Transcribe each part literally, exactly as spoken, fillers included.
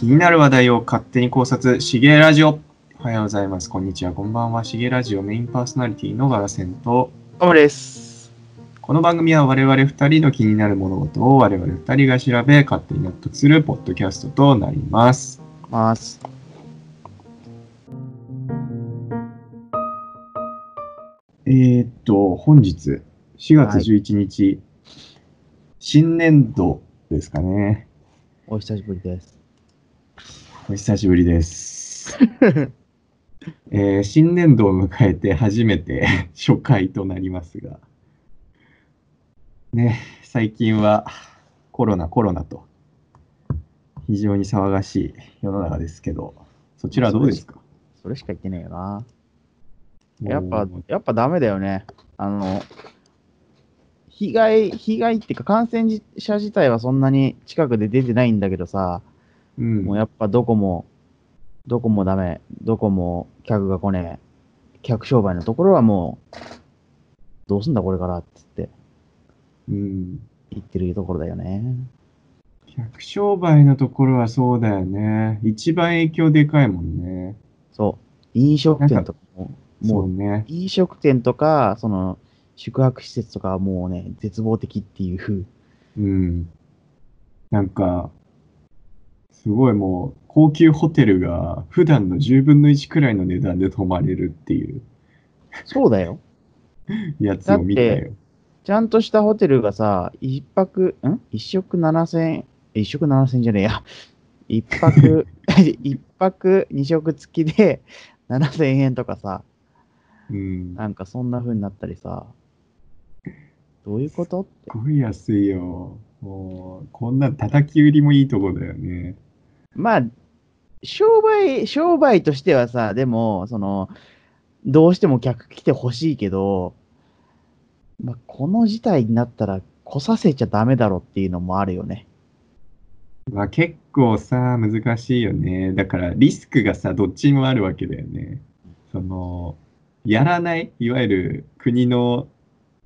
気になる話題を勝手に考察、しげラジオ。おはようございます。こんにちは。こんばんは。しげラジオメインパーソナリティのガラセンとトムです。この番組は我々ふたりの気になる物事を我々ふたりが調べ、勝手に納得するポッドキャストとなります。ます。えー、っと、本日しがつじゅういちにち、はい、新年度ですかね。お久しぶりです。お久しぶりです。えー、新年度を迎えて初めて初回となりますが、ね、最近はコロナコロナと非常に騒がしい世の中ですけど、そちらはどうですか？それしか言ってねえよな。やっぱやっぱダメだよね。あの。被害、被害っていうか感染者自体はそんなに近くで出てないんだけどさ、うん、もうやっぱどこも、どこもダメ、どこも客が来ねえ、客商売のところはもう、どうすんだこれからって言って、うん、言ってるところだよね。客商売のところはそうだよね。一番影響でかいもんね。そう。飲食店とかも、もうね。飲食店とか、その、宿泊施設とかはもうね、絶望的っていう風。うん。なんか、すごいもう、高級ホテルが普段のじゅうぶんのいちくらいの値段で泊まれるっていう。そうだよ。やつを見たよ。ちゃんとしたホテルがさ、一泊、ん一食ななせんえん、一食ななせんえんじゃねえや。一泊、一泊二食付きでななせんえんとかさ、うん、なんかそんな風になったりさ、どういうことって。すごい安いよ。もう、こんな叩き売りもいいとこだよね。まあ、商売、商売としてはさ、でも、その、どうしても客来てほしいけど、まあ、この事態になったら来させちゃダメだろっていうのもあるよね。まあ、結構さ、難しいよね。だから、リスクがさ、どっちにもあるわけだよね。その、やらない、いわゆる国の、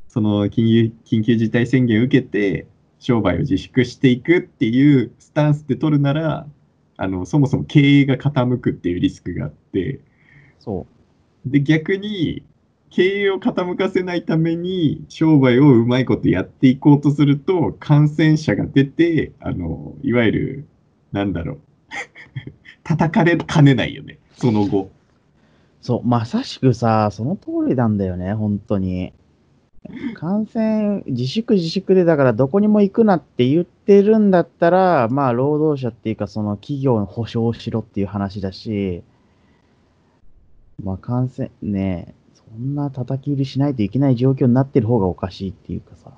その緊急、緊急事態宣言を受けて商売を自粛していくっていうスタンスで取るなら、あのそもそも経営が傾くっていうリスクがあって、そうで、逆に経営を傾かせないために商売をうまいことやっていこうとすると、感染者が出て、あのいわゆるなんだろう叩かれかねないよね、その後。そう、まさしくさ、その通りなんだよね、本当に。感染、自粛自粛で、だからどこにも行くなって言ってるんだったら、まあ労働者っていうかその企業の保障をしろっていう話だし、まあ感染、ねえ、そんな叩き売りしないといけない状況になってる方がおかしいっていうかさ。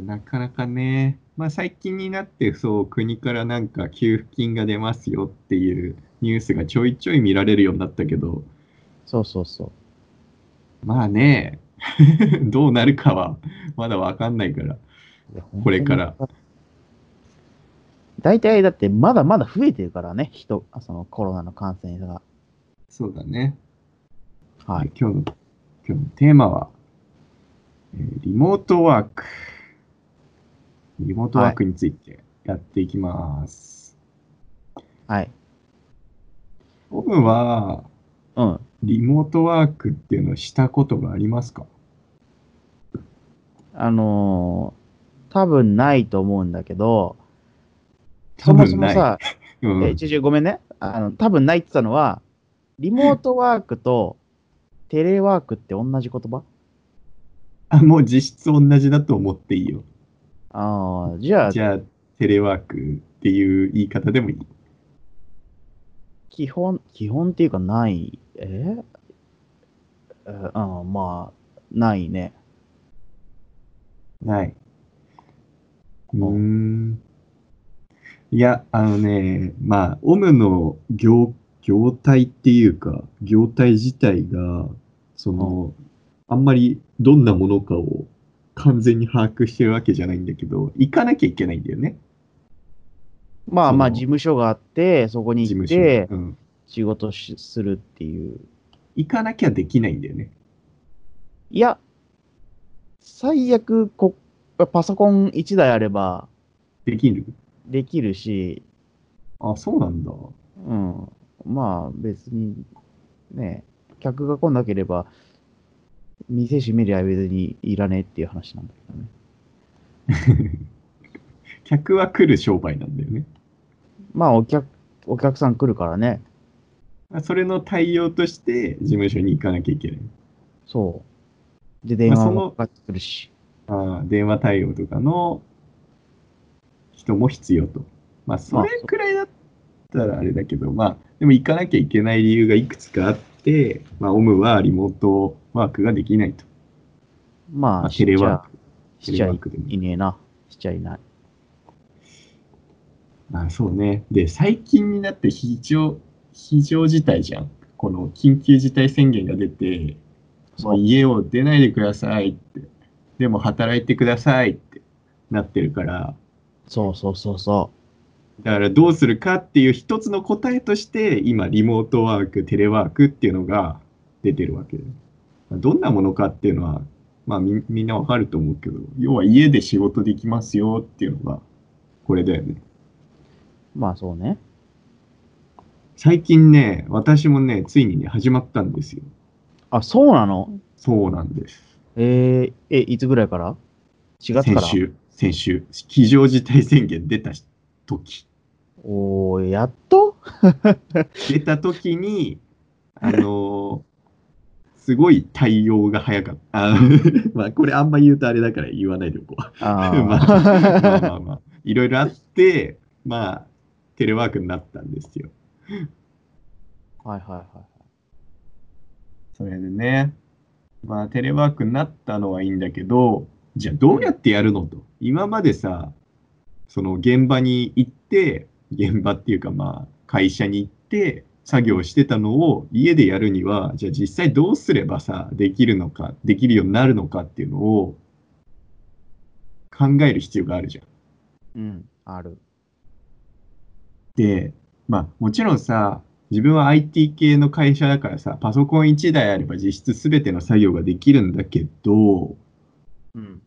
なかなかね、まあ最近になってそう、国からなんか給付金が出ますよっていうニュースがちょいちょい見られるようになったけど。そうそうそう。まあね、どうなるかはまだわかんないから、これから。大体だってまだまだ増えてるからね、人、そのコロナの感染が。そうだね。はい。今日の、今日のテーマは、えー、リモートワーク。リモートワークについてやっていきます。はい。僕は、うん、リモートワークっていうのをしたことがありますか？あのー、多分ないと思うんだけど、そもそもさ、うん、え、ちょちょごめんね、あの、多分ないって言ったのは、リモートワークとテレワークって同じ言葉？あ、もう実質同じだと思っていいよ。ああ、じゃあ、じゃあテレワークっていう言い方でもいい。基本、基本っていうかない、ええー、うん、まあ、ないね。ない。うーん。いや、あのね、まあ、オムの業、業態っていうか、業態自体が、その、うん、あんまりどんなものかを完全に把握してるわけじゃないんだけど、行かなきゃいけないんだよね。まあまあ事務所があって、そこに行って、仕事し、うん、するっていう。行かなきゃできないんだよね。いや、最悪こ、パソコンいちだいあれば。できるできるし、あ、そうなんだ。うん。まあ別にね、客が来なければ、店閉めりゃ別にいらねえっていう話なんだけどね。客は来る商売なんだよね。まあお客、お客さん来るからね。それの対応として事務所に行かなきゃいけない。そう。で、電話もかかってくるし。ああ、電話対応とかの人も必要と。まあ、それくらいだったらあれだけど、まあ、でも行かなきゃいけない理由がいくつかあって、まあ、オムはリモートワークができないと。まあ、まあ、テレワーク。しちゃいねえな。しちゃいない。ああ、そうね。で、最近になって非常、非常事態じゃん。この緊急事態宣言が出て、もう家を出ないでくださいって、でも働いてくださいってなってるから。そうそうそうそう。だからどうするかっていう一つの答えとして、今リモートワーク、テレワークっていうのが出てるわけで。どんなものかっていうのは、まあみ、みんなわかると思うけど、要は家で仕事できますよっていうのが、これだよね。まあそうね。最近ね、私もね、ついにね、始まったんですよ。あ、そうなの？そうなんです。えー、え、いつぐらいから？ し 月から？先週、先週、非常事態宣言出た時。おー、やっと出た時に、あのー、すごい対応が早かった。あまあ、これあんま言うとあれだから言わないでおこう。あまあ、まあまあまあ、いろいろあって、まあ、テレワークになったんですよ。はいはいはい。それでね、まあテレワークになったのはいいんだけど、じゃあどうやってやるのと。今までさ、その現場に行って、現場っていうかまあ会社に行って作業してたのを家でやるには、じゃあ実際どうすればさ、できるのか、できるようになるのかっていうのを考える必要があるじゃん。うん、ある。で、まあ、もちろんさ、自分は アイティー 系の会社だからさ、パソコンいちだいあれば実質全ての作業ができるんだけど、うん、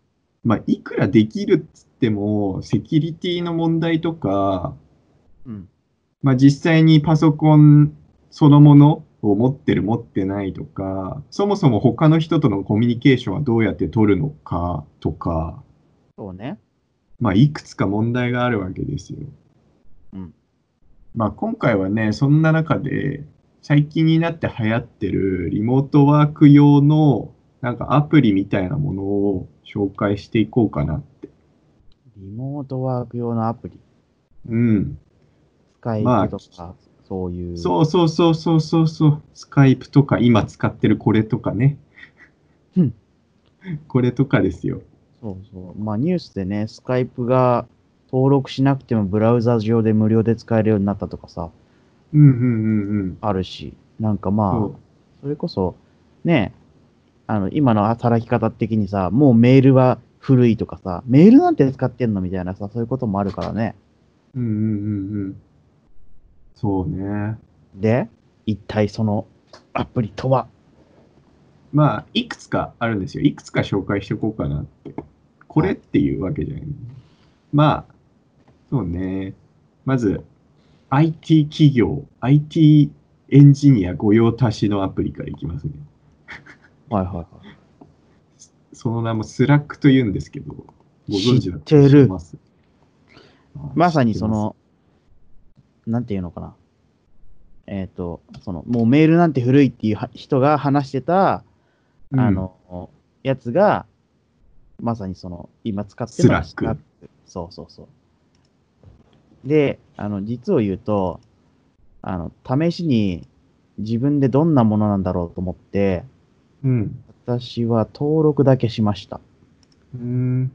まあいくらできるっつってもセキュリティの問題とか、うん、まあ実際にパソコンそのものを持ってる持ってないとか、そもそも他の人とのコミュニケーションはどうやって取るのかとか、そうね。まあいくつか問題があるわけですよ。うん。まあ今回はね、そんな中で最近になって流行ってるリモートワーク用のなんかアプリみたいなものを紹介していこうかなって。リモートワーク用のアプリ。うん。スカイプとか、まあ、そういう。そうそうそうそうそうそう。スカイプとか今使ってるこれとかね。うん。これとかですよ。そうそう。まあニュースでね、スカイプが登録しなくてもブラウザ上で無料で使えるようになったとかさ、うんうんうんうん、あるし、なんかまあ、そ, それこそ、ね、あの、今の働き方的にさ、もうメールは古いとかさ、メールなんて使ってんのみたいなさ、そういうこともあるからね。うんうんうんうん。そうね。で、一体そのアプリとは？まあ、いくつかあるんですよ。いくつか紹介していこうかなって。これっていうわけじゃない。まあ、そうね。まず、アイティー 企業、アイティー エンジニア御用達のアプリからいきますね。はいはいはい。その名もスラックというんですけど、ご存知だと思います。まさにその、なんていうのかな。えっと、その、もうメールなんて古いっていう人が話してた、うん、あの、やつが、まさにその、今使ってます。スラック。そうそうそう。で、あの、実を言うと、あの、試しに自分でどんなものなんだろうと思って、うん、私は登録だけしました。うん、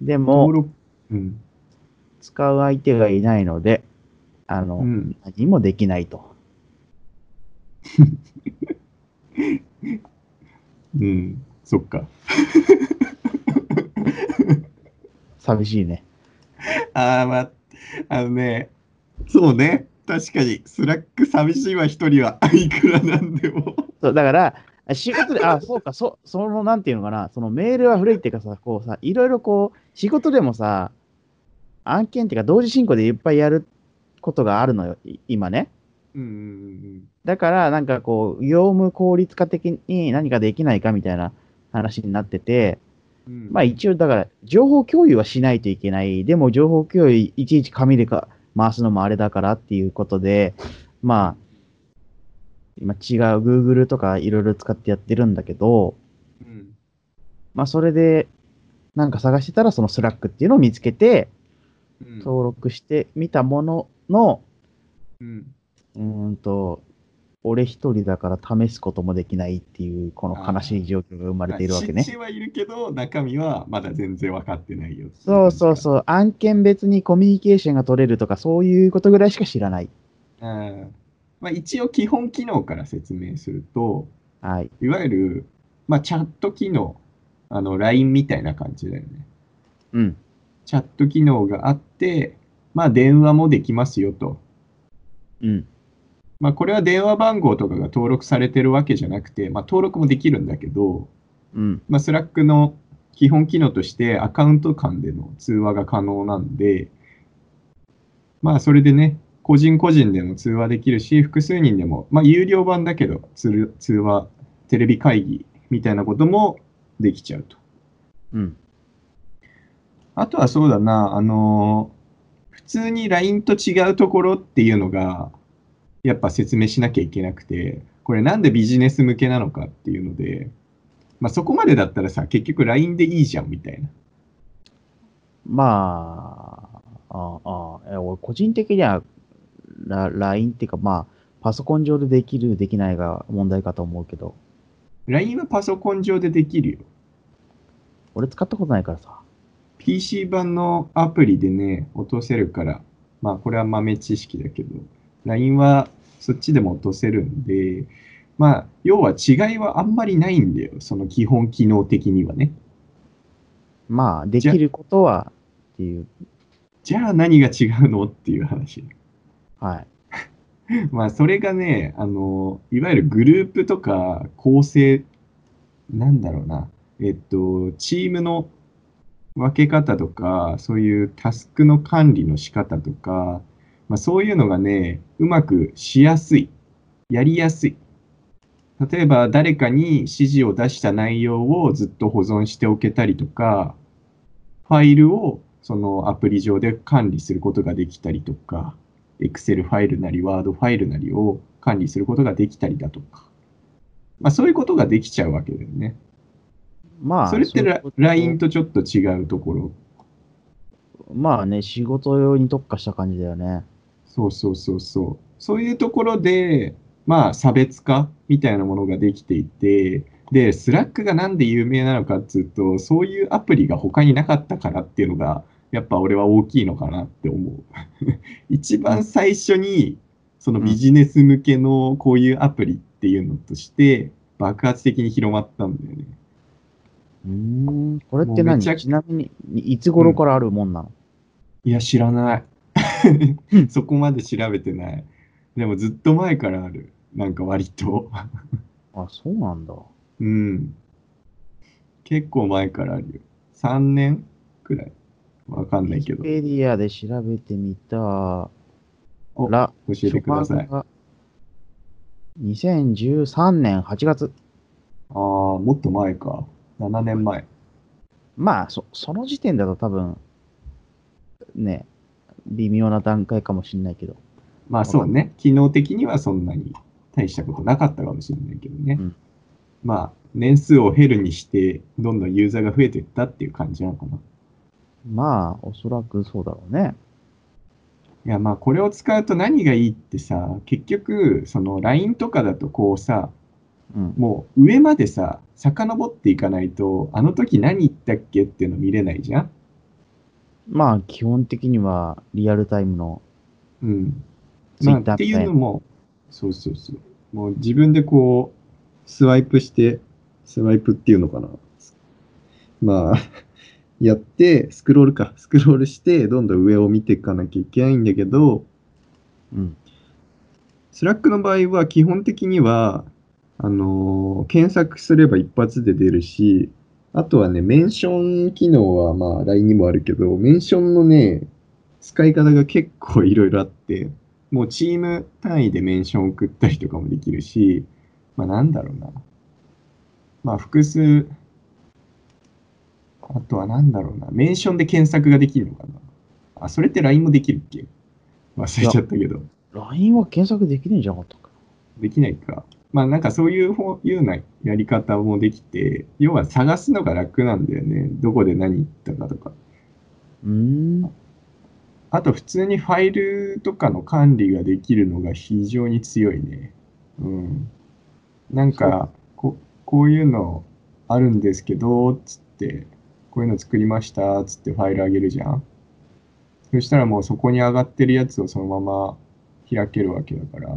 でも、うん、使う相手がいないので、あの、うん、何もできないと。うん、そっか。寂しいね。ああ、まあ、あのね、そうね、確かに、スラック寂しいわ、一人はいくらなんでも。そう、だから、仕事で、あそうか、そ、その、なんていうのかな、そのメールは古いっていうかさ、こうさ、いろいろこう、仕事でもさ、案件っていうか同時進行でいっぱいやることがあるのよ、今ね。うんうんうん、だからなんかこう業務効率化的に何かできないかみたいな話になってて、うん、まあ一応だから情報共有はしないといけない。でも情報共有いちいち紙でか回すのもあれだからっていうことで、まあ今違う Google とかいろいろ使ってやってるんだけど、うん、まあそれでなんか探してたらその Slack っていうのを見つけて登録してみたものの、うん、うんと俺一人だから試すこともできないっていうこの悲しい状況が生まれているわけね。知はいるけど中身はまだ全然分かってないよ。そうそうそう、案件別にコミュニケーションが取れるとかそういうことぐらいしか知らない。あ、まあ、一応基本機能から説明すると、はい、いわゆる、まあ、チャット機能、あの ライン みたいな感じだよね。うん。チャット機能があって、まあ、電話もできますよと。うん。まあ、これは電話番号とかが登録されてるわけじゃなくて、まあ、登録もできるんだけど、うん、まあ、Slack の基本機能としてアカウント間での通話が可能なんで、まあ、それでね、個人個人でも通話できるし、複数人でも、まあ、有料版だけど、通話、テレビ会議みたいなこともできちゃうと。うん。あとはそうだな、あのー、普通に ライン と違うところっていうのが、やっぱ説明しなきゃいけなくて、これなんでビジネス向けなのかっていうので、まあそこまでだったらさ、結局 ライン でいいじゃんみたいな。まあ、ああ、俺個人的には ライン っていうか、まあパソコン上でできる、できないが問題かと思うけど。ライン はパソコン上でできるよ。俺使ったことないからさ。ピーシー 版のアプリでね、落とせるから、まあこれは豆知識だけど、ライン はそっちでも落とせるんで、まあ、要は違いはあんまりないんだよ。その基本機能的にはね。まあ、できることはっていう。じゃあ何が違うのっていう話。はい。まあ、それがね、あの、いわゆるグループとか構成、なんだろうな、えっと、チームの分け方とか、そういうタスクの管理の仕方とか、まあ、そういうのがね、うまくしやすい、やりやすい。例えば、誰かに指示を出した内容をずっと保存しておけたりとか、ファイルをそのアプリ上で管理することができたりとか、Excel ファイルなり、Word ファイルなりを管理することができたりだとか、まあ、そういうことができちゃうわけだよね。まあ、それって ライン とちょっと違うところ。まあね、仕事用に特化した感じだよね。そうそうそうそう。そういうところで、まあ、差別化みたいなものができていて、で、Slack がなんで有名なのかっていうと、そういうアプリが他になかったからっていうのが、やっぱ俺は大きいのかなって思う。一番最初に、そのビジネス向けのこういうアプリっていうのとして、爆発的に広まったんだよね。うーん、これって何？ちなみに、いつ頃からあるもんなの？うん、いや、知らない。そこまで調べてない。でもずっと前からある。なんか割と。あ、そうなんだ。うん。結構前からあるよ。さんねんくらい。わかんないけど。ウィキペディアで調べてみたら、教えてください。にせんじゅうさんねんはちがつ。ああ、もっと前か。ななねんまえ。まあ、そ、その時点だと多分、ね、微妙な段階かもしれないけど。まあそうね。機能的にはそんなに大したことなかったかもしれないけどね。うん、まあ、年数を減るにして、どんどんユーザーが増えていったっていう感じなのかな。まあ、おそらくそうだろうね。いや、まあ、これを使うと何がいいってさ、結局、その ライン とかだとこうさ、うん、もう上までさ、遡っていかないと、あの時何言ったっけっていうの見れないじゃん。まあ、基本的にはリアルタイムの。うん。まあ、っていうのも、そうそうそう。もう自分でこう、スワイプして、スワイプっていうのかな。まあ、やって、スクロールか。スクロールして、どんどん上を見ていかなきゃいけないんだけど、うん。スラックの場合は、基本的には、あのー、検索すれば一発で出るし、あとはね、メンション機能は、まあ、ライン にもあるけど、メンションのね、使い方が結構いろいろあって、もうチーム単位でメンション送ったりとかもできるし、まあなんだろうな。まあ複数、あとはなんだろうな。メンションで検索ができるのかな。あ、それって ライン もできるっけ？忘れちゃったけど。ライン は検索できないんじゃなかったかな。できないか。まあなんかそういうようなやり方もできて、要は探すのが楽なんだよね。どこで何言ったかとか。うーん。あと普通にファイルとかの管理ができるのが非常に強いね。うん。なんかこ、こういうのあるんですけど、つって、こういうの作りました、つってファイルあげるじゃん。そしたらもうそこに上がってるやつをそのまま開けるわけだから、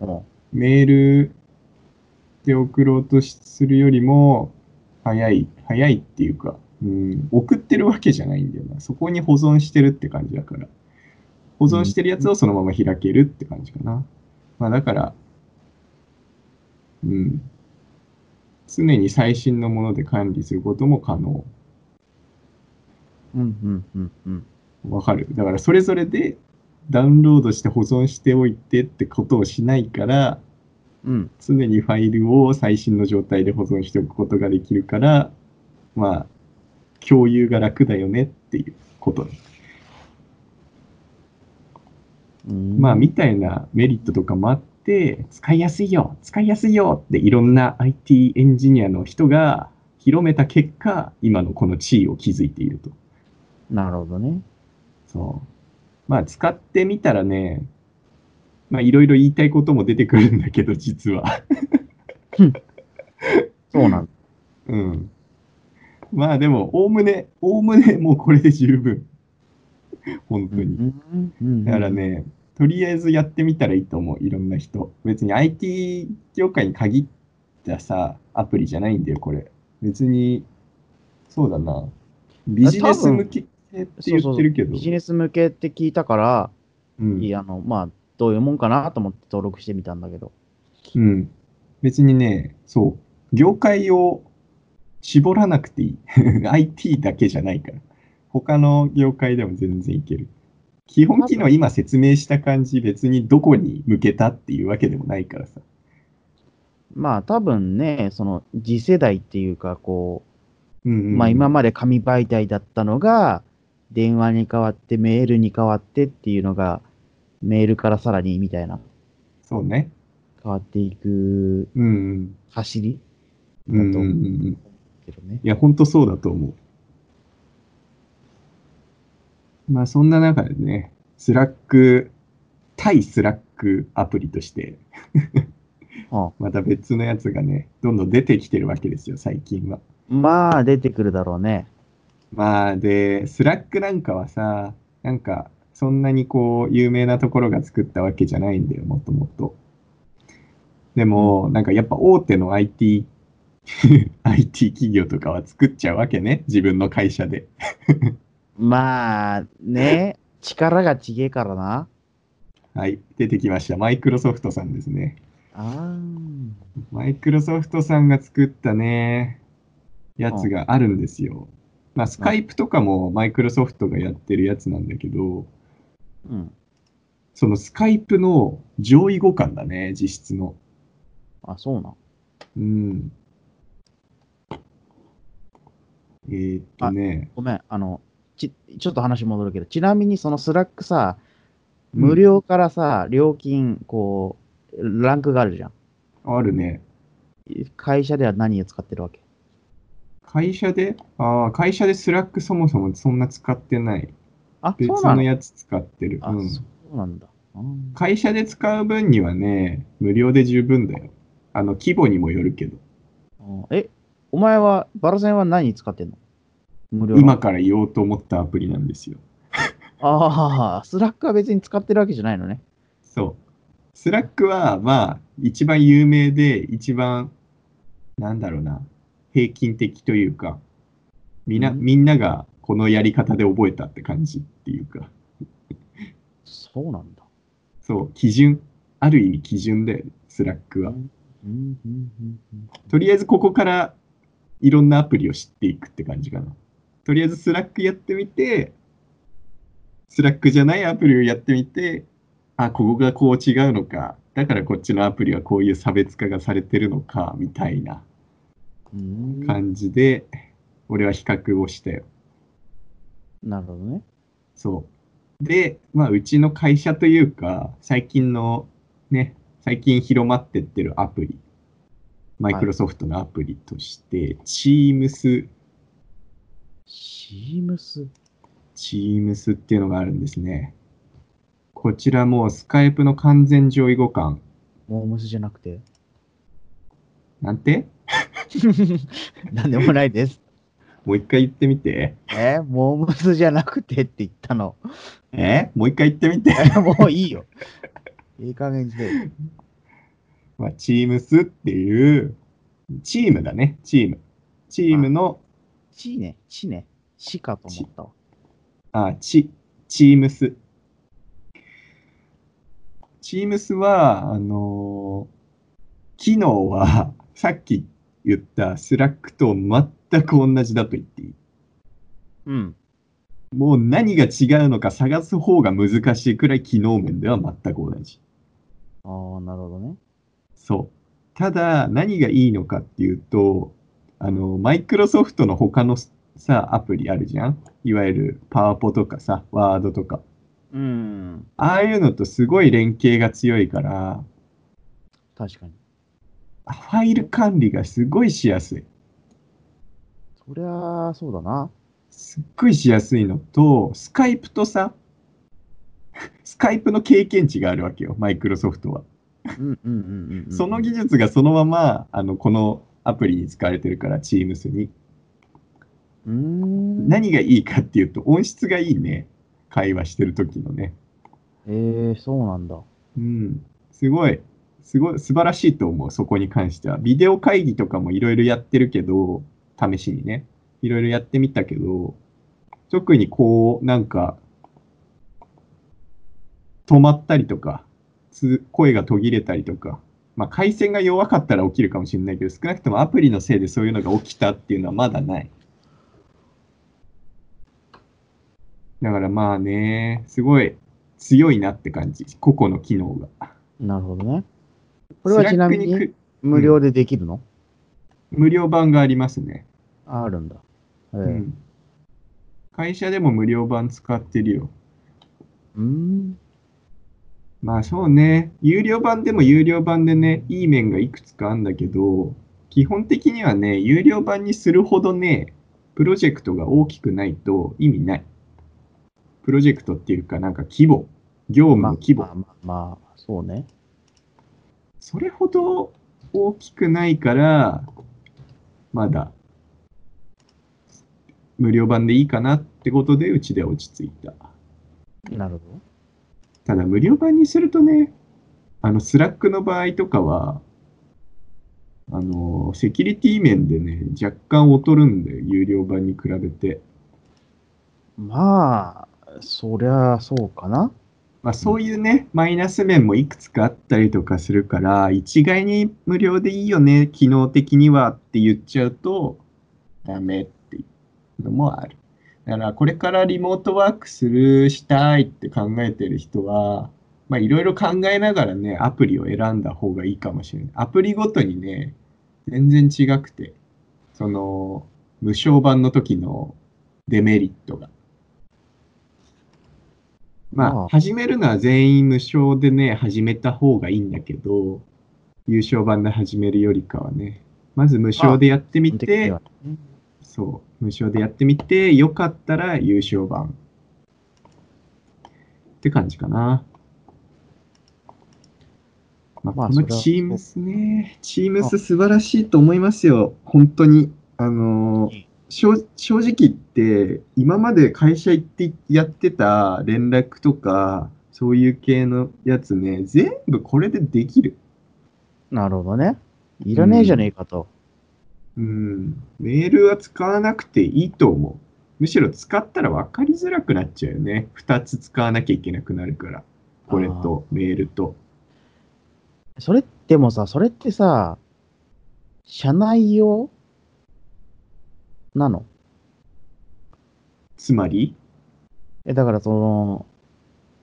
うん、メールで送ろうとするよりも早い、早いっていうか、うん、送ってるわけじゃないんだよな。そこに保存してるって感じだから。保存してるやつをそのまま開けるって感じかな。まあだから、うん。常に最新のもので管理することも可能。うんうんうんうん。わかる。だからそれぞれでダウンロードして保存しておいてってことをしないから、うん、常にファイルを最新の状態で保存しておくことができるから、まあ、共有が楽だよねっていうことです。まあ、みたいなメリットとかもあって、使いやすいよ、使いやすいよっていろんな アイティー エンジニアの人が広めた結果、今のこの地位を築いていると。なるほどね。そう。まあ、使ってみたらね、まあ、いろいろ言いたいことも出てくるんだけど、実は、うん。そうなんだ。うん。まあでも、おおむね、おおむねもうこれで十分。本当に。だからね、とりあえずやってみたらいいと思う、いろんな人。別に アイティー 業界に限ったさ、アプリじゃないんだよ、これ。別に、そうだな。ビジネス向けって言ってるけど。そうそうそうビジネス向けって聞いたから、うん、いやあのまあ、どういうもんかなと思って登録してみたんだけど。うん。別にね、そう、業界を、絞らなくていい。アイティー だけじゃないから。他の業界でも全然いける。基本機能今説明した感じ、別にどこに向けたっていうわけでもないからさ。まあ多分ね、その次世代っていうか、こう、うんうん、まあ今まで紙媒体だったのが、電話に変わってメールに変わってっていうのが、メールからさらにみたいな。そうね。変わっていく走りだと思う。うんうんいや、本当そうだと思う。まあ、そんな中でね、スラック、対スラックアプリとして、また別のやつがね、どんどん出てきてるわけですよ、最近は。まあ、出てくるだろうね。まあ、で、スラックなんかはさ、なんか、そんなにこう、有名なところが作ったわけじゃないんだよ、もともと。でも、なんかやっぱ大手の アイティー、アイティー 企業とかは作っちゃうわけね、自分の会社で。まあね、力がちげえからな。はい、出てきました、マイクロソフトさんですね。あマイクロソフトさんが作ったね、やつがあるんですよ。まあ、スカイプとかもマイクロソフトがやってるやつなんだけど、うん、そのスカイプの上位互換だね、実質の。あ、そうな。うん。えーっとね、ごめんあのち、ちょっと話戻るけど、ちなみにそのスラックさ、無料からさ、うん、料金、こう、ランクがあるじゃん。あるね。会社では何を使ってるわけ？会社でああ、会社でスラックそもそもそんな使ってない。あ、別のやつ使ってる。あ、そうなんだ。うん、会社で使う分にはね、無料で十分だよ。あの、規模にもよるけど。あえお前は、バラゼンは何使ってんの？無料。今から言おうと思ったアプリなんですよ。ああ、スラックは別に使ってるわけじゃないのね。そう。スラックは、まあ、一番有名で、一番、なんだろうな、平均的というか、みんな、みんながこのやり方で覚えたって感じっていうか。そうなんだ。そう、基準。ある意味基準だよ、スラックは。とりあえず、ここから、いろんなアプリを知っていくって感じかな。とりあえずスラックやってみて、スラックじゃないアプリをやってみて、あ、ここがこう違うのか、だからこっちのアプリはこういう差別化がされてるのか、みたいな感じで、俺は比較をしたよ。なるほどね。そう。で、まあ、うちの会社というか、最近のね、最近広まってってるアプリ、マイクロソフトのアプリとして、Teams。Teams？ Teams っていうのがあるんですね。こちらもうスカイプの完全上位互換。モームスじゃなくて。なんてなんでもないです。もう一回言ってみて。えー、モームスじゃなくてって言ったの。えー、もう一回言ってみて。もういいよ。いい加減にして。まあ、チームスっていう、チームだね、チーム。チームの。チーね、チーね。チかと思ったわ。ああ、チ、チームス。Teams は、あのー、機能はさっき言った Slack と全く同じだと言っていい。うん。もう何が違うのか探す方が難しいくらい機能面では全く同じ。ああ、なるほどね。そう。ただ、何がいいのかっていうと、あの、Microsoft の他のさ、アプリあるじゃん。いわゆる PowerPoint とかさ、Word とか。うん、ああいうのとすごい連携が強いから、確かに。ファイル管理がすごいしやすい。そりゃそうだな。すっごいしやすいのと、スカイプとさ、スカイプの経験値があるわけよ、マイクロソフトは。その技術がそのままあのこのアプリに使われてるから、Teams に。うーん。何がいいかっていうと、音質がいいね。会話してる時のね。えー、そうなんだ。うん。すごい、すごい、素晴らしいと思う、そこに関しては。ビデオ会議とかもいろいろやってるけど、試しにね、いろいろやってみたけど、特にこう、なんか、止まったりとか、声が途切れたりとか、まあ、回線が弱かったら起きるかもしれないけど、少なくともアプリのせいでそういうのが起きたっていうのはまだない。だからまあね、すごい強いなって感じ、個々の機能が。なるほどね。これはちなみに無料でできるの？うん、無料版がありますね。あるんだ、えーうん。会社でも無料版使ってるよ。うん。まあそうね、有料版でも有料版でね、いい面がいくつかあるんだけど、基本的にはね、有料版にするほどね、プロジェクトが大きくないと意味ない。プロジェクトっていうか、なんか規模、業務の規模。まあ、まあ、まあ、そうね。それほど大きくないから、まだ、無料版でいいかなってことで、うちで落ち着いた。なるほど。ただ、無料版にするとね、あの、スラックの場合とかは、あの、セキュリティ面でね、若干劣るんで、有料版に比べて。まあ、そりゃそうかな。まあそういうね、マイナス面もいくつかあったりとかするから、一概に無料でいいよね、機能的にはって言っちゃうと、ダメっていうのもある。だからこれからリモートワークする、したいって考えてる人は、まあいろいろ考えながらね、アプリを選んだ方がいいかもしれない。アプリごとにね、全然違くて、その、無償版の時のデメリットが。まあ、始めるのは全員無償でね、始めた方がいいんだけど、有償版で始めるよりかはね、まず無償でやってみて、そう、無償でやってみて、よかったら有償版。って感じかな。まあ、このチームスね、チームス素晴らしいと思いますよ、本当に。あのー正直言って、今まで会社行ってやってた連絡とか、そういう系のやつね、全部これでできる。なるほどね。いらねえじゃねえかと。うん。うん、メールは使わなくていいと思う。むしろ使ったら分かりづらくなっちゃうよね。ふたつ使わなきゃいけなくなるから。これと、メールと。それってもさ、それってさ、社内用なの？つまり？え、だからその、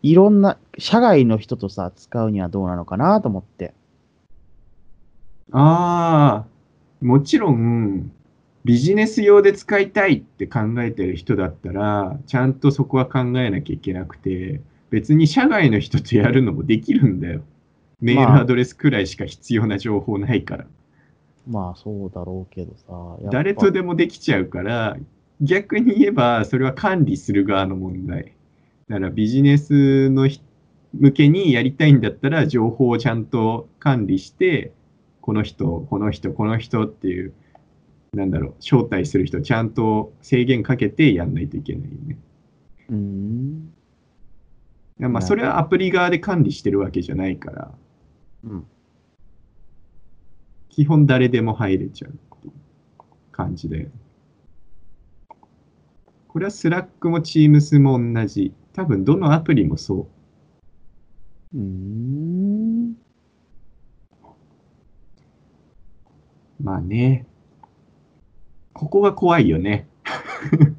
いろんな、社外の人とさ、使うにはどうなのかなと思って。ああ、もちろん、ビジネス用で使いたいって考えてる人だったら、ちゃんとそこは考えなきゃいけなくて、別に社外の人とやるのもできるんだよ。メールアドレスくらいしか必要な情報ないから。まあ、まあそうだろうけどさ。誰とでもできちゃうから、逆に言えばそれは管理する側の問題。だからビジネスの向けにやりたいんだったら、情報をちゃんと管理して、この人、この人、この人っていう、なんだろう、招待する人、ちゃんと制限かけてやんないといけないよね。うーん。まあ、それはアプリ側で管理してるわけじゃないから、うん、基本誰でも入れちゃうっていう感じで。これはスラックも Teams も同じ。多分どのアプリもそう。うーん。まあね。ここが怖いよね。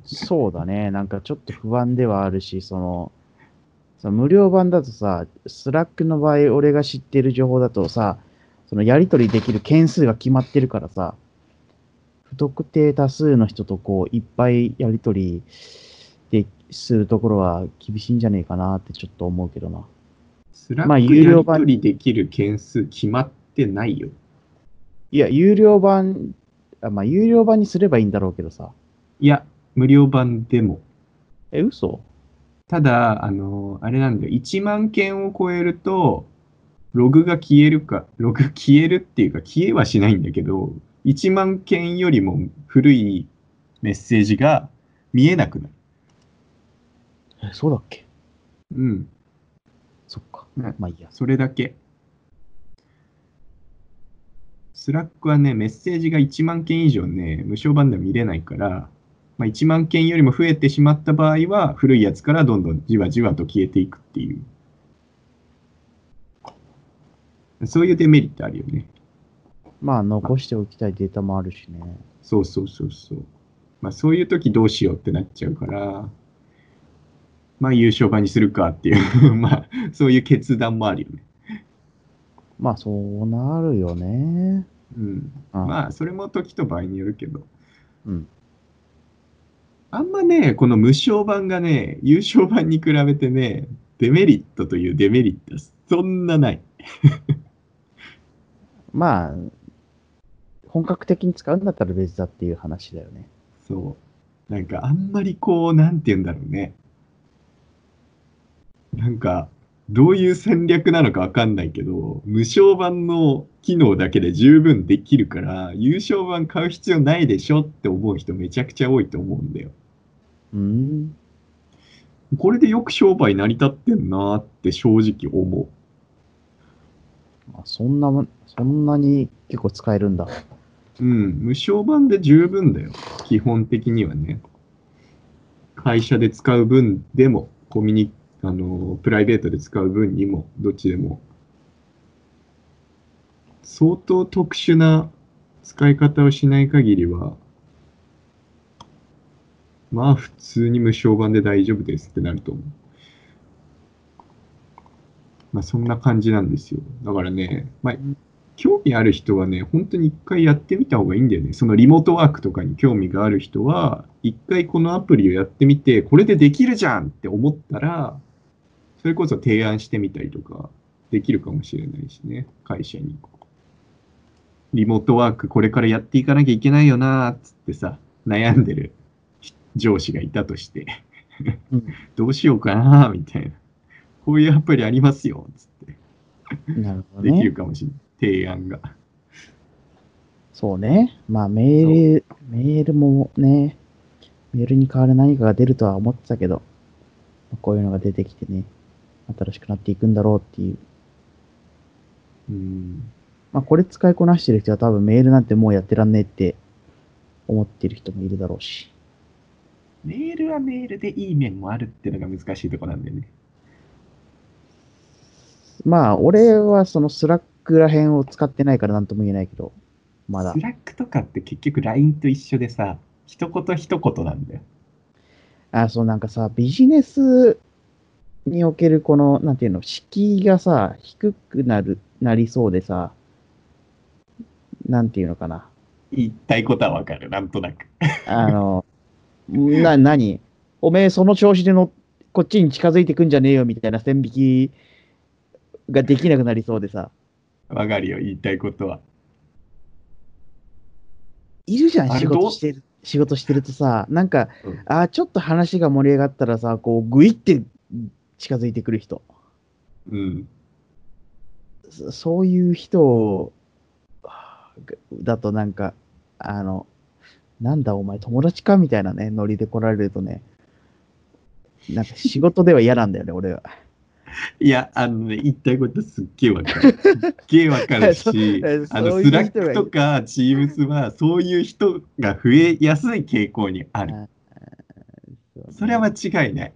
そうだね。なんかちょっと不安ではあるし、その、その無料版だとさ、スラックの場合、俺が知ってる情報だとさ、そのやり取りできる件数が決まってるからさ、不特定多数の人とこういっぱいやり取りでするところは厳しいんじゃねえかなってちょっと思うけどな。スラックやり取りできる件数決まってないよ。いや、有料版、あ、まあ、有料版にすればいいんだろうけどさ。いや、無料版でも。え、嘘？ただ、あの、あれなんだよ。いちまんけんを超えると、ログが消えるか、ログ消えるっていうか、消えはしないんだけど、いちまんけんよりも古いメッセージが見えなくなる。え、そうだっけ？うん。そっか。まあいいや。それだけ。スラックはね、メッセージがいちまんけん以上ね、無償版では見れないから、まあ、いちまんけんよりも増えてしまった場合は、古いやつからどんどんじわじわと消えていくっていう。そういうデメリットあるよね。まあ、残しておきたいデータもあるしね。そうそうそうそう。まあ、そういうときどうしようってなっちゃうから、まあ、優勝版にするかっていう、まあ、そういう決断もあるよね。まあそうなるよね。うん。ああ、まあそれも時と場合によるけど。うん。あんまね、この無償版がね、有償版に比べてね、デメリットというデメリットはそんなない。まあ、本格的に使うんだったら別だっていう話だよね。そう。なんかあんまりこう、なんて言うんだろうね。なんか、どういう戦略なのかわかんないけど、無償版の機能だけで十分できるから、有償版買う必要ないでしょって思う人めちゃくちゃ多いと思うんだよ。うん。これでよく商売成り立ってんなーって正直思う。そんな、そんなに結構使えるんだ。うん、無償版で十分だよ。基本的にはね。会社で使う分でも、コミュニケーションあのプライベートで使う分にもどっちでも相当特殊な使い方をしない限りはまあ普通に無償版で大丈夫ですってなると思う。まあそんな感じなんですよ。だからね、まあ、興味ある人はね本当に一回やってみた方がいいんだよね。そのリモートワークとかに興味がある人は一回このアプリをやってみてこれでできるじゃんって思ったらそれこそ提案してみたりとかできるかもしれないしね。会社にリモートワークこれからやっていかなきゃいけないよなーっつってさ悩んでる上司がいたとしてどうしようかなーみたいな、こういうアプリありますよっつってなるほど、ね、できるかもしれない提案が。そうね。まあメールメールもねメールに代わる何かが出るとは思ってたけど、こういうのが出てきてね新しくなっていくんだろうっていう。うん。まあこれ使いこなしてる人は多分メールなんてもうやってらんねえって思ってる人もいるだろうし。メールはメールでいい面もあるっていうのが難しいとこなんだよね。まあ俺はそのスラックら辺を使ってないから何とも言えないけど、まだ。スラックとかって結局 ライン と一緒でさ、一言一言なんだよ。あ、そう、なんかさ、ビジネスにおけるこの、なんていうの、敷居がさ、低くなる、なりそうでさ、なんていうのかな。言いたいことはわかる、なんとなく。あの、な、何おめえその調子での、こっちに近づいてくんじゃねえよみたいな線引きができなくなりそうでさ。わかるよ、言いたいことは。いるじゃん、仕事してる。仕事してるとさ、なんか、うん、ああ、ちょっと話が盛り上がったらさ、こう、ぐいって近づいてくる人。うん。そ, そういう人だとなんか、あの、なんだお前友達かみたいなね、ノリで来られるとね、なんか仕事では嫌なんだよね、俺は。いや、あのね、言いたいことすっげえわかる。すっげえわかるし、あの、スラックとかチームスは、そういう人が増えやすい傾向にある。それは間違いない。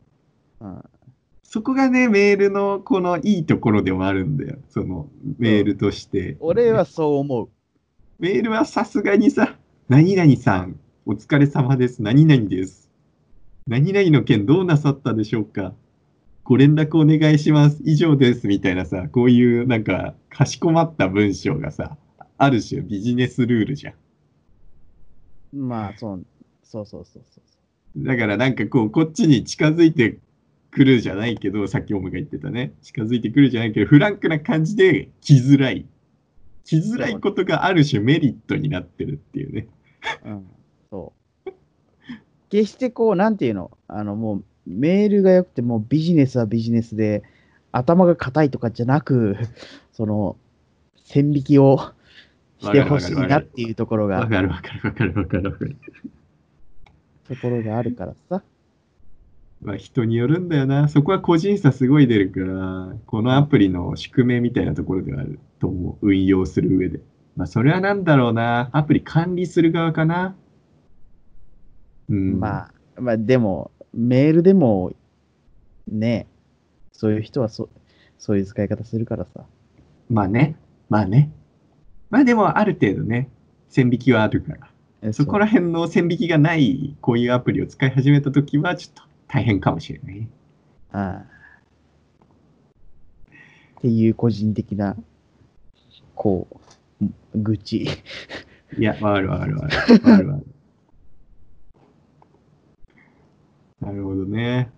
そこがね、メールのこのいいところでもあるんだよ。そのメールとして。俺はそう思う。メールはさすがにさ、何々さん、お疲れ様です。何々です。何々の件どうなさったでしょうか。ご連絡お願いします。以上です。みたいなさ、こういうなんか、かしこまった文章がさ、ある種ビジネスルールじゃん。まあ、そう、そうそうそうそう。だからなんかこう、こっちに近づいてくるじゃないけど、さっきオムが言ってたね。近づいてくるじゃないけど、フランクな感じで来づらい。来づらいことがある種メリットになってるっていうね。うん、そう。決してこう、なんていうの、あの、もう、メールが良くてもビジネスはビジネスで頭が固いとかじゃなく、その線引きをしてほしいなっていうところが、わかるわかるわかるわかるわかるところがあるからさ。まあ人によるんだよな。そこは個人差すごい出るから、このアプリの宿命みたいなところではあると思う。運用する上で。まあそれはなんだろうな。アプリ管理する側かな。うん。まあまあでも。メールでもね、そういう人はそ、そういう使い方するからさ。まあね、まあね。まあでもある程度ね、線引きはあるから。そこら辺の線引きがない、こういうアプリを使い始めたときは、ちょっと大変かもしれない。ああ。っていう個人的な、こう、愚痴。いや、わかるわかるわかる。わかるわかる。なるほどね。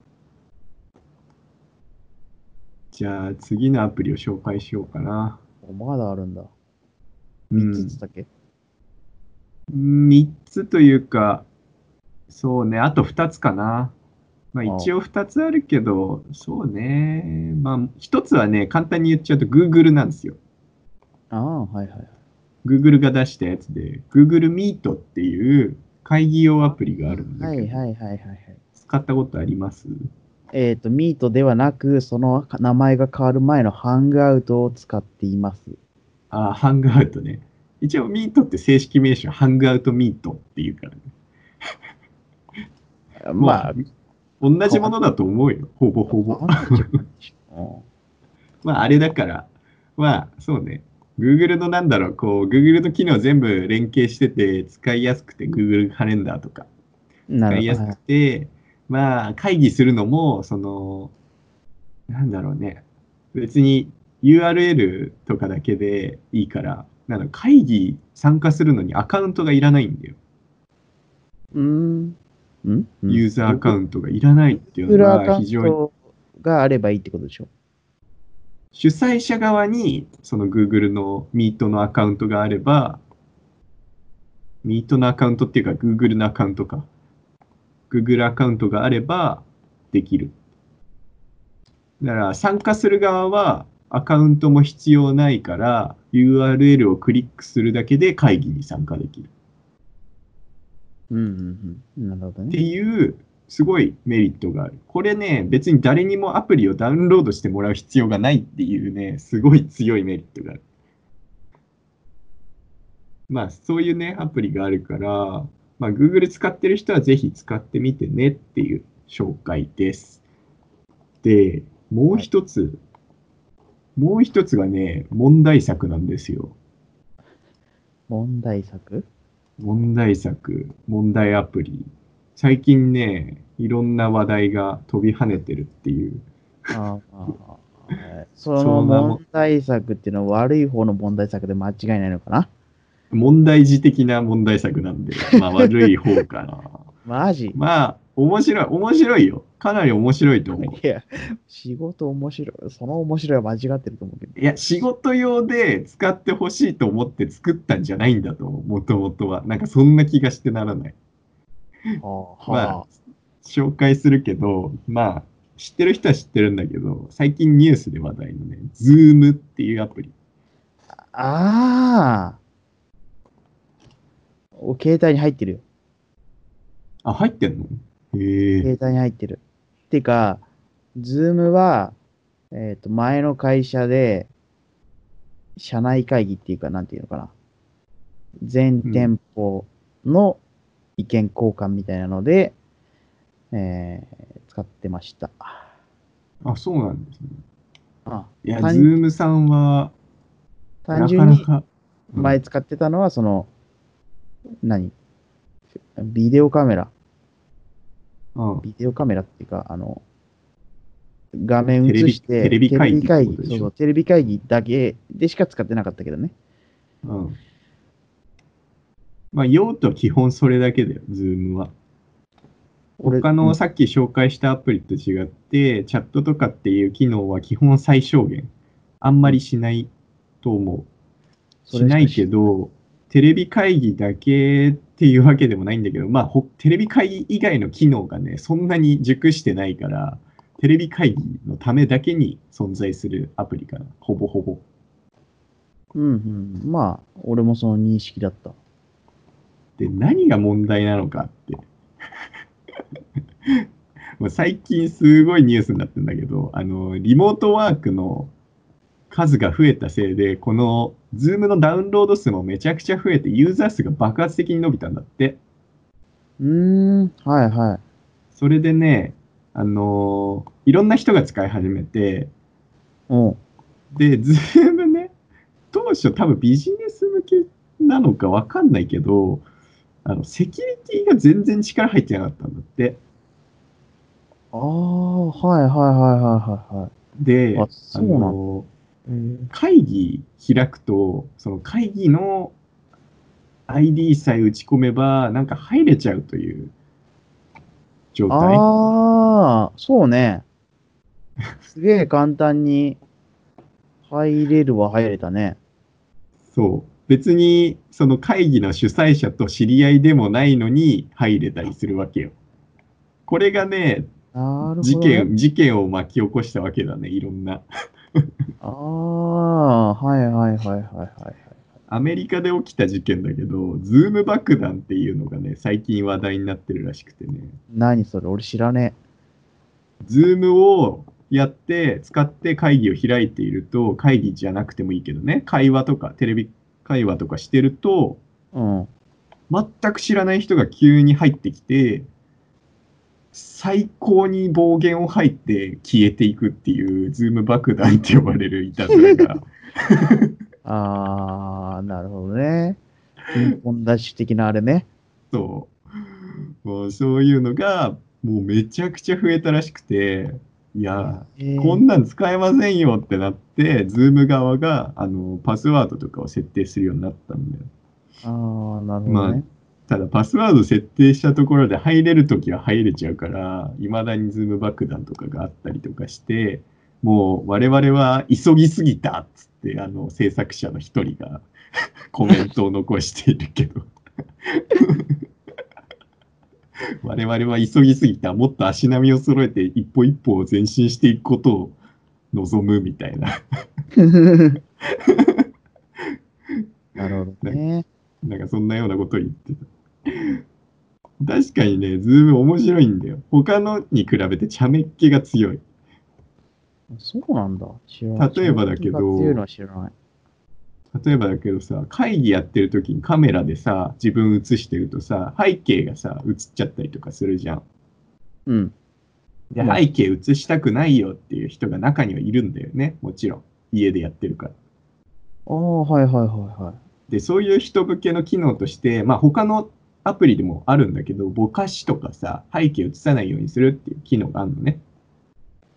じゃあ次のアプリを紹介しようかな。まだあるんだ。みっつだけ、うん、みっつというか、そうね、あとふたつかな。まあ一応ふたつあるけど、そうね。まあひとつはね、簡単に言っちゃうと Google なんですよ。ああ、はいはい。Google が出したやつで、Google Meet っていう会議用アプリがあるんだけど。はいはいはいはい、はい。使ったことあります？えっと、ミートではなく、その名前が変わる前のハングアウトを使っています。ああ、ハングアウトね。一応、ミートって正式名称、ハングアウトミートっていうからね。まあ、同じものだと思うよ、ほぼほぼ。まあ、あれだから、まあ、そうね。Google のなんだろう、こう、Google の機能全部連携してて、使いやすくて、Google カレンダーとか、使いやすくて、まあ、会議するのも、その、なんだろうね。別に ユーアールエル とかだけでいいから、なんか会議参加するのにアカウントがいらないんだよ。うーん。ん？ユーザーアカウントがいらないっていうのは非常に。ユーザーアカウントがあればいいってことでしょ。主催者側に、その Google の Meet のアカウントがあれば、Meet のアカウントっていうか Google のアカウントか。Google アカウントがあればできる。だから参加する側はアカウントも必要ないから ユーアールエル をクリックするだけで会議に参加できる。うんうんうん。なるほどね。っていうすごいメリットがある。これね、別に誰にもアプリをダウンロードしてもらう必要がないっていうね、すごい強いメリットがある。まあそういうね、アプリがあるから、まあ、Google 使ってる人はぜひ使ってみてねっていう紹介です。で、もう一つ、はい、もう一つがね、問題作なんですよ。問題作？問題作、問題アプリ。最近ね、いろんな話題が飛び跳ねてるっていう。ああその問題作っていうのは悪い方の問題作で間違いないのかな？問題児的な問題作なんで、まあ悪い方かな。マジ？まあ面白い、面白いよ。かなり面白いと思う。いや、仕事面白い。その面白いは間違ってると思うけど。いや、仕事用で使ってほしいと思って作ったんじゃないんだと思う、もともとは。なんかそんな気がしてならない。はあ、まあ、紹介するけど、まあ、知ってる人は知ってるんだけど、最近ニュースで話題のね、Zoom っていうアプリ。ああ。お、携帯に入ってるよ。あ、入ってんの？へえ。携帯に入ってる。てか、Zoom は、えっと、前の会社で、社内会議っていうか、なんていうのかな。全店舗の意見交換みたいなので、うん、えー、使ってました。あ、そうなんですね。あ、いや、Zoom さんは、単純に、前使ってたのは、その、何？ビデオカメラ。うん、ビデオカメラっていうか、あの、画面映して、テレビ会議。そうそう、テレビ会議だけでしか使ってなかったけどね。うん。まあ、用途は基本それだけだよ、Zoom は。他のさっき紹介したアプリと違って、うん、チャットとかっていう機能は基本最小限。あんまりしないと思う。しないけど、テレビ会議だけっていうわけでもないんだけど、まあ、テレビ会議以外の機能がね、そんなに熟してないから、テレビ会議のためだけに存在するアプリかな、ほぼほぼ。うんうん、まあ、俺もその認識だった。で、何が問題なのかって。もう最近すごいニュースになってるんだけど、あの、リモートワークの数が増えたせいで、この Zoom のダウンロード数もめちゃくちゃ増えて、ユーザー数が爆発的に伸びたんだって。うーん、はいはい。それでね、あのー、いろんな人が使い始めて、おで、Zoom ね、当初多分ビジネス向けなのかわかんないけど、あの、セキュリティが全然力入ってなかったんだって。ああ、はいはいはいはいはい。で、あ、そうなの。会議開くと、その会議の アイディー さえ打ち込めば、なんか入れちゃうという状態。ああ、そうね。すげえ簡単に入れるは入れたね。そう。別に、その会議の主催者と知り合いでもないのに入れたりするわけよ。これがね、事件、事件を巻き起こしたわけだね、いろんな。ああ、はいはいはいはいはい。アメリカで起きた事件だけど、ズーム爆弾っていうのがね、最近話題になってるらしくてね。何それ、俺知らねえ。ズームをやって、使って会議を開いていると、会議じゃなくてもいいけどね、会話とか、テレビ会話とかしてると、うん、全く知らない人が急に入ってきて、最高に暴言を吐いて消えていくっていうズーム爆弾って呼ばれるいたずらがああ、なるほどね。ピンポンダッシュ的なあれね。そう。もうそういうのがもうめちゃくちゃ増えたらしくて、いや、えー、こんなん使えませんよってなって、ズーム側があのパスワードとかを設定するようになったんだよ。ああ、なるほどね。まあただパスワード設定したところで入れるときは入れちゃうから、いまだにズーム爆弾とかがあったりとかして、もう我々は急ぎすぎたっつって、あの制作者の一人がコメントを残しているけど、我々は急ぎすぎた、もっと足並みを揃えて一歩一歩を前進していくことを望むみたいな。なるほどね。なんかそんなようなことを言ってた。確かにね、ズーム面白いんだよ。他のに比べて茶目っ気が強い。そうなんだ。知らない。例えばだけど、強いのは知らない。例えばだけどさ、会議やってる時にカメラでさ、自分映してるとさ、背景がさ、映っちゃったりとかするじゃん。うん。で、うん、背景映したくないよっていう人が中にはいるんだよね。もちろん。家でやってるから。ああ、はいはいはいはい。で、そういう人向けの機能として、まあ他のアプリでもあるんだけど、ぼかしとかさ、背景映さないようにするっていう機能があるのね。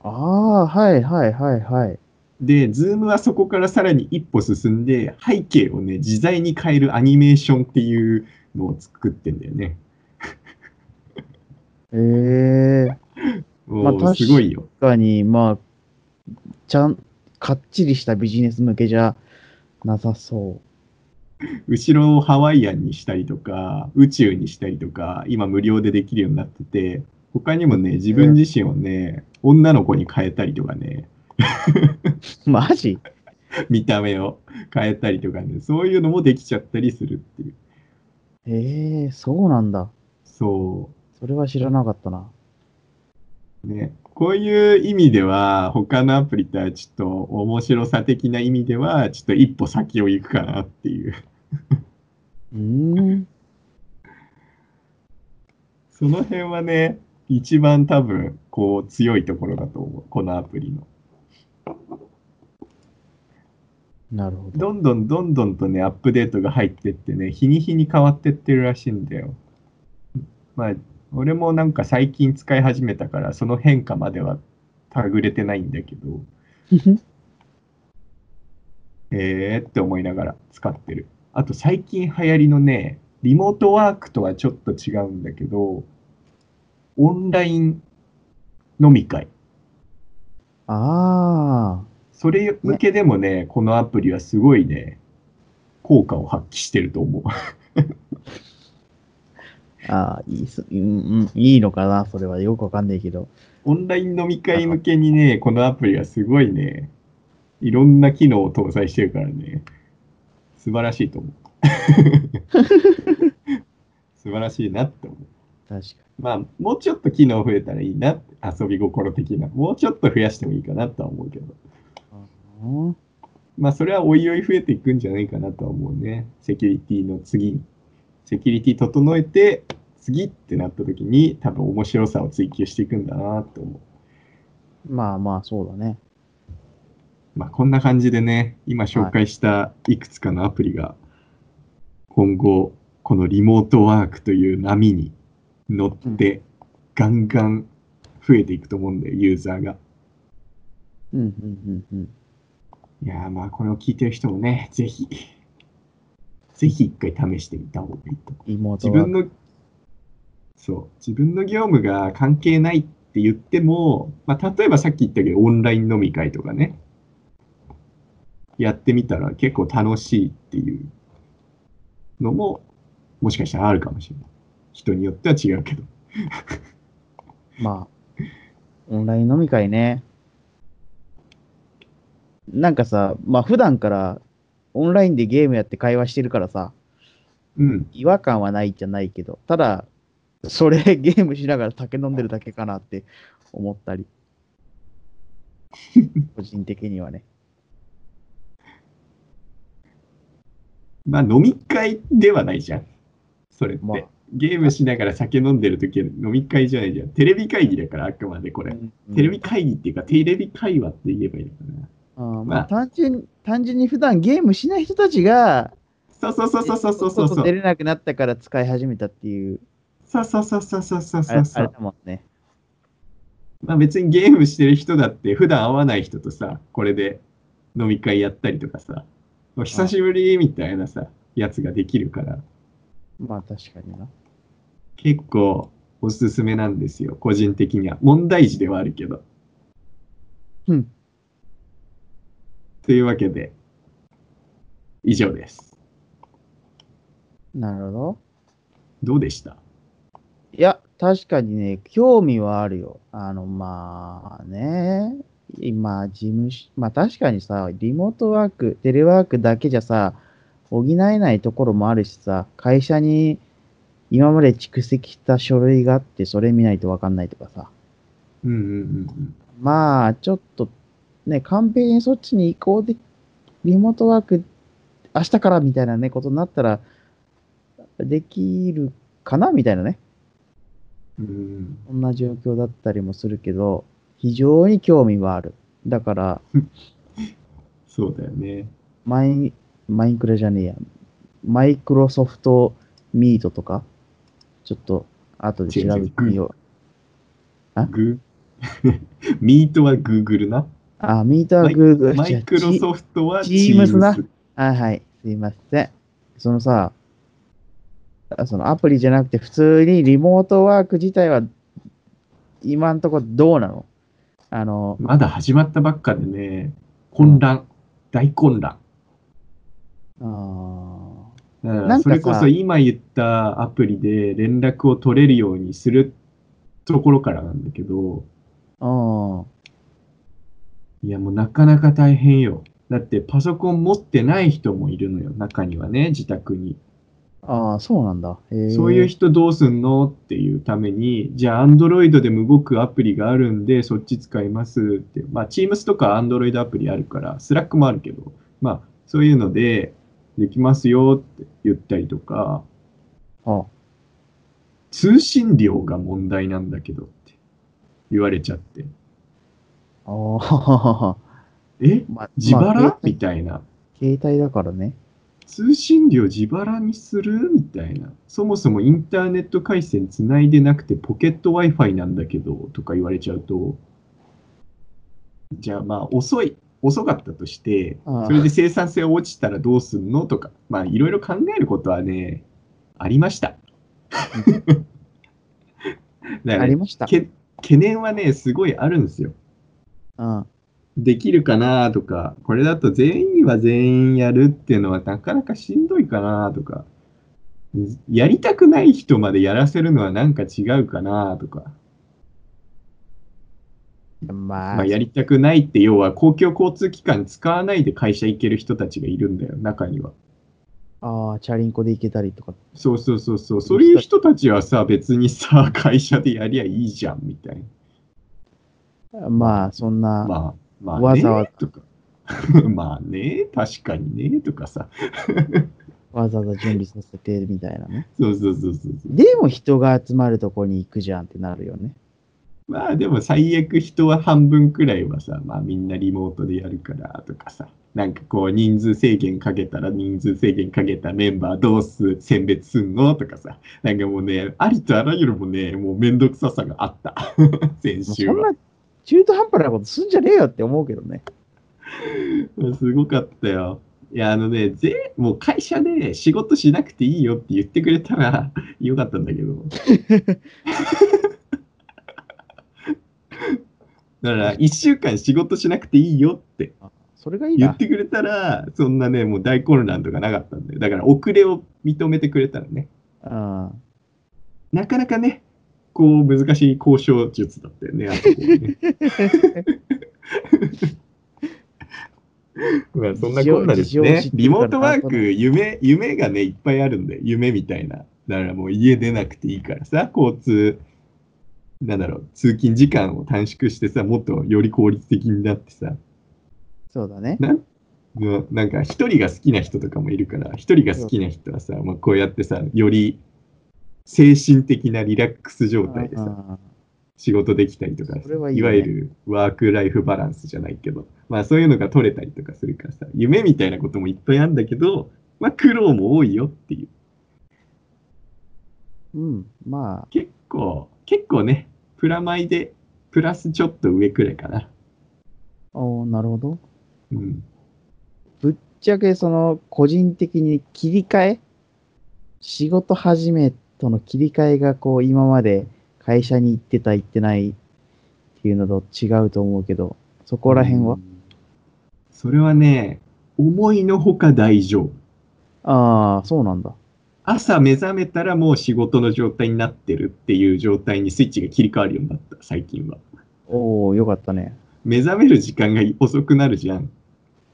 ああ、はいはいはいはい。で、Zoom はそこからさらに一歩進んで、背景をね、自在に変えるアニメーションっていうのを作ってんだよね。ええー。まあ、すごいよ。確かに、まあ、ちゃん、かっちりしたビジネス向けじゃなさそう。後ろをハワイアンにしたりとか、宇宙にしたりとか、今無料でできるようになってて、他にもね、自分自身をね、うん、女の子に変えたりとかね。マジ？見た目を変えたりとかね、そういうのもできちゃったりするっていう。へえー、そうなんだ。そう。それは知らなかったな。ね、こういう意味では、他のアプリとはちょっと面白さ的な意味では、ちょっと一歩先を行くかなっていう。うーん。その辺はね、一番多分、こう強いところだと思う、このアプリの。なるほど。どんどんどんどんとね、アップデートが入ってってね、日に日に変わってってるらしいんだよ。まあ、俺もなんか最近使い始めたから、その変化まではたぐれてないんだけど。えーって思いながら使ってる。あと最近流行りのね、リモートワークとはちょっと違うんだけど、オンライン飲み会。ああ。それ向けでもね、このアプリはすごいね、効果を発揮してると思う。ああ、いい、うん、いいのかな、それはよくわかんないけど。オンライン飲み会向けにね、このアプリはすごいね、いろんな機能を搭載してるからね、素晴らしいと思う。素晴らしいなって思う。確かに。まあ、もうちょっと機能増えたらいいなって、遊び心的な、もうちょっと増やしてもいいかなとは思うけど。あ、まあ、それはおいおい増えていくんじゃないかなとは思うね。セキュリティの次に。セキュリティ整えて、次ってなった時に、多分面白さを追求していくんだなと思う。まあまあ、そうだね。まあ、こんな感じでね、今紹介したいくつかのアプリが、今後、このリモートワークという波に乗って、ガンガン増えていくと思うんだよ、ユーザーが。うんうんうんうん。いやー、まあ、これを聞いてる人もね、ぜひ。ぜひ一回試してみた方がいいと。自分の、そう、自分の業務が関係ないって言っても、まあ、例えばさっき言ったけど、オンライン飲み会とかね、やってみたら結構楽しいっていうのも、もしかしたらあるかもしれない。人によっては違うけど。まあ、オンライン飲み会ね。なんかさ、まあ、普段から、オンラインでゲームやって会話してるからさ、うん、違和感はないじゃないけど、ただ、それゲームしながら酒飲んでるだけかなって思ったり、個人的にはね。まあ飲み会ではないじゃん、それって、まあ。ゲームしながら酒飲んでるときは飲み会じゃないじゃん。テレビ会議だから、あくまでこれ。うんうん、テレビ会議っていうか、テレビ会話って言えばいいのかな。あまあまあ、単純単純に普段ゲームしない人たちがそうそうそうそうそうそうそうそう出れなくなったから使い始めたっていうそうそうそうそうそうそうそうそうあれだもんね。まあ別にゲームしてる人だって普段会わない人とさこれで飲み会やったりとかさ久しぶりみたいなさやつができるからまあ確かにな結構おすすめなんですよ個人的には問題児ではあるけどうんというわけで、以上です。なるほど。どうでした？いや、確かにね、興味はあるよ。あの、まあね、今、事務所、まあ確かにさ、リモートワーク、テレワークだけじゃさ、補えないところもあるしさ、会社に今まで蓄積した書類があって、それ見ないと分かんないとかさ。うんうんうんうん。まあ、ちょっと、ね、完璧にそっちに移行で、リモートワーク、明日からみたいなね、ことになったら、できるかなみたいなね。うん。そんな状況だったりもするけど、非常に興味はある。だから、そうだよね。マイン、マインクラじゃねえや。マイクロソフトミートとか、ちょっと後で調べてみよう。グミートはグーグルな。あ、ミートはグーグル。マイクロソフトはチームスな。はいはい、すいません。そのさ、そのアプリじゃなくて普通にリモートワーク自体は今んとこどうなの？あのまだ始まったばっかでね、混乱、うん、大混乱。ああ、それこそ今言ったアプリで連絡を取れるようにするところからなんだけど、ああ、いやもうなかなか大変よ。だってパソコン持ってない人もいるのよ、中にはね、自宅に。ああ、そうなんだ。そういう人どうすんのっていうために、じゃあ Android でも動くアプリがあるんで、そっち使いますって。まあ Teams とか Android アプリあるから、Slack もあるけど、まあそういうのでできますよって言ったりとか。ああ、通信量が問題なんだけどって言われちゃって。ああ。え、ま、自腹、まあ、みたいな。携帯だからね。通信料自腹にするみたいな。そもそもインターネット回線つないでなくてポケット Wi-Fi なんだけどとか言われちゃうと、じゃあまあ遅い、遅かったとして、それで生産性落ちたらどうすんのとか、まあいろいろ考えることはね、ありました。だからね、ありました。け、懸念はね、すごいあるんですよ。ああ、できるかなとか、これだと全員は全員やるっていうのはなかなかしんどいかなとか、やりたくない人までやらせるのはなんか違うかなとか、まあ、まあやりたくないって要は公共交通機関使わないで会社行ける人たちがいるんだよ、中には。ああ、チャリンコで行けたりとか。そうそうそうそう、そういう人たちはさ、別にさ、会社でやりゃいいじゃんみたいな。まあそんな。まあまあねーとか、まあね、確かにねとかさ。わざわざ準備させてみたいなね。そうそうそうそう。でも人が集まるとこに行くじゃんってなるよね。まあでも最悪人は半分くらいはさ、まあみんなリモートでやるからとかさ、なんかこう人数制限かけたら人数制限かけたメンバーどうす、選別すんのとかさ、なんかもうね、ありとあらゆるもね、もうめんどくささがあった。先週は。中途半端なことすんじゃねえよって思うけどね。すごかったよ。いや、あのね、ぜもう会社で仕事しなくていいよって言ってくれたらよかったんだけど。だから、いっしゅうかん仕事しなくていいよって言ってくれたら、そんなね、もう大混乱とかなかったんだよ。だから、遅れを認めてくれたらね。あ、なかなかね。こう難しい交渉術だったよね。あそこねまあそんなこんなですね。リモートワーク、夢、夢がね、いっぱいあるんで、夢みたいな。だからもう家出なくていいからさ、交通、なんだろう、通勤時間を短縮してさ、もっとより効率的になってさ。そうだね。ななんか一人が好きな人とかもいるから、一人が好きな人はさ、まあ、こうやってさ、より精神的なリラックス状態でさ、仕事できたりとか、いわゆるワークライフバランスじゃないけど、まあそういうのが取れたりとかするからさ、夢みたいなこともいっぱいあるんだけど、まあ苦労も多いよっていう。うん、まあ。結構、結構ね、プラマイで、プラスちょっと上くらいかな。おー、なるほど。うん。ぶっちゃけその、個人的に切り替え仕事始めて、との切り替えがこう今まで会社に行ってた行ってないっていうのと違うと思うけど、そこら辺は？それはね、思いのほか大丈夫。ああ、そうなんだ。朝目覚めたらもう仕事の状態になってるっていう状態にスイッチが切り替わるようになった、最近は。おお、よかったね。目覚める時間が遅くなるじゃん。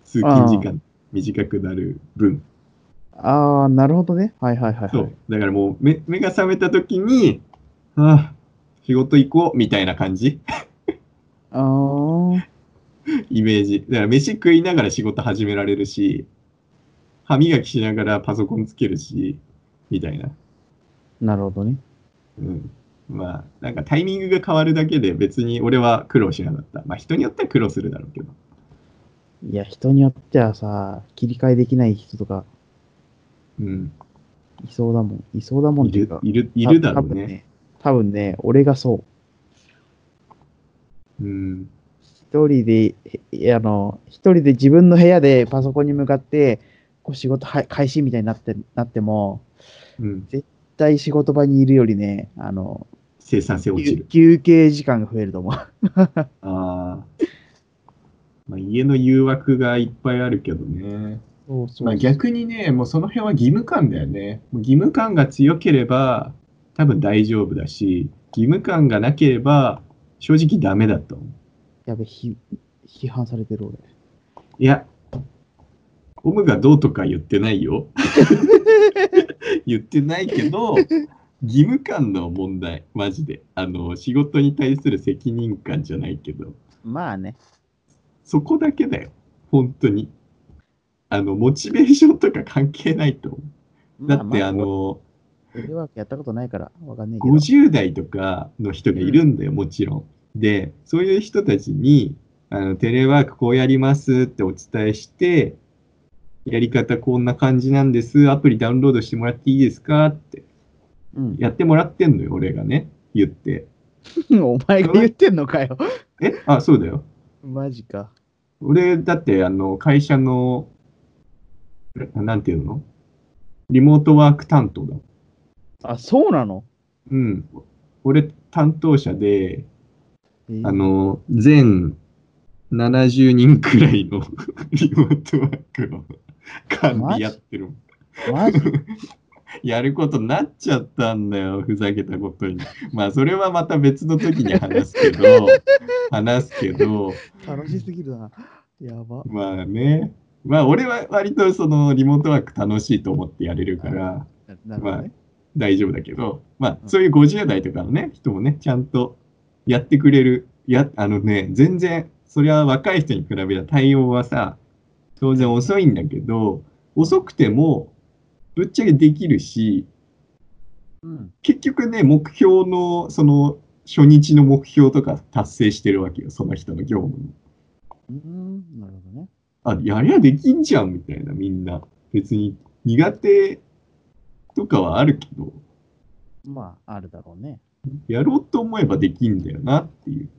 通勤時間短くなる分。ああ、なるほどね。はいはいはい、はい。そう。だからもう目、目が覚めたときに、ああ、仕事行こうみたいな感じ。ああ。イメージ。だから飯食いながら仕事始められるし、歯磨きしながらパソコンつけるし、みたいな。なるほどね。うん。まあ、なんかタイミングが変わるだけで別に俺は苦労しなかった。まあ人によっては苦労するだろうけど。いや、人によってはさ、切り替えできない人とか、うん、いそうだもん。いそうだもんっていうか。いる、いるだろうね。多分ね、俺がそう。うん。一人で、あの、一人で自分の部屋でパソコンに向かって、こう仕事は開始みたいになって、なっても、うん、絶対仕事場にいるよりね、あの、生産性落ちる。休憩時間が増えると思う。ああ。まあ、家の誘惑がいっぱいあるけどね。そうそうそう、まあ、逆にね、もうその辺は義務感だよね。もう義務感が強ければ多分大丈夫だし、義務感がなければ正直ダメだと思う。やべ、批判されてる俺。いや、オムがどうとか言ってないよ。言ってないけど、義務感の問題、マジで。あの、仕事に対する責任感じゃないけど。まあね。そこだけだよ、本当に。あの、モチベーションとか関係ないと思う。だって、まあまあ、あの、テレワークやったことないからわかんないけど。ごじゅう代とかの人がいるんだよ、うん、もちろん。で、そういう人たちに、あの、テレワークこうやりますってお伝えして、やり方こんな感じなんです、アプリダウンロードしてもらっていいですかって、うん、やってもらってんのよ、俺がね、言って。お前が言ってんのかよ。え、あ、そうだよ。マジか。俺、だって、あの、会社の、なんていうの？リモートワーク担当だ。あ、そうなの？うん。俺、担当者で、えー、あの、全ななじゅうにんくらいのリモートワークを管理やってる。マジ？マジ？やることになっちゃったんだよ、ふざけたことに。まあ、それはまた別の時に話すけど、話すけど。楽しすぎるな。やば。まあね。まあ、俺は割とそのリモートワーク楽しいと思ってやれるから、なるほどね、まあ、大丈夫だけど、まあ、そういうごじゅう代とかのね、人もね、ちゃんとやってくれる。や、あのね、全然、それは若い人に比べた対応はさ、当然遅いんだけど、遅くても、ぶっちゃけできるし、うん、結局ね、目標の、その、初日の目標とか達成してるわけよ、その人の業務に。うん、なるほどね。あ、やりゃできんじゃん、みたいな、みんな。別に、苦手とかはあるけど。まあ、あるだろうね。やろうと思えばできんだよな、っていう。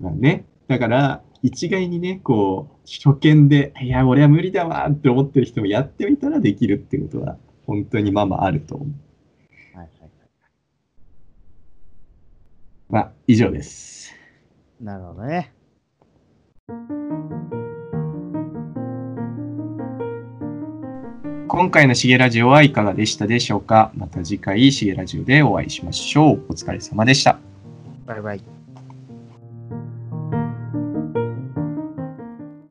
まあね、だから、一概にね、こう、初見で、いや、俺は無理だわって思ってる人もやってみたらできるってことは、本当にまあまああると思う。はいはいはい。まあ、以上です。なるほどね。今回のしげラジオはいかがでしたでしょうか。また次回しげラジオでお会いしましょう。お疲れ様でした。バイバイ。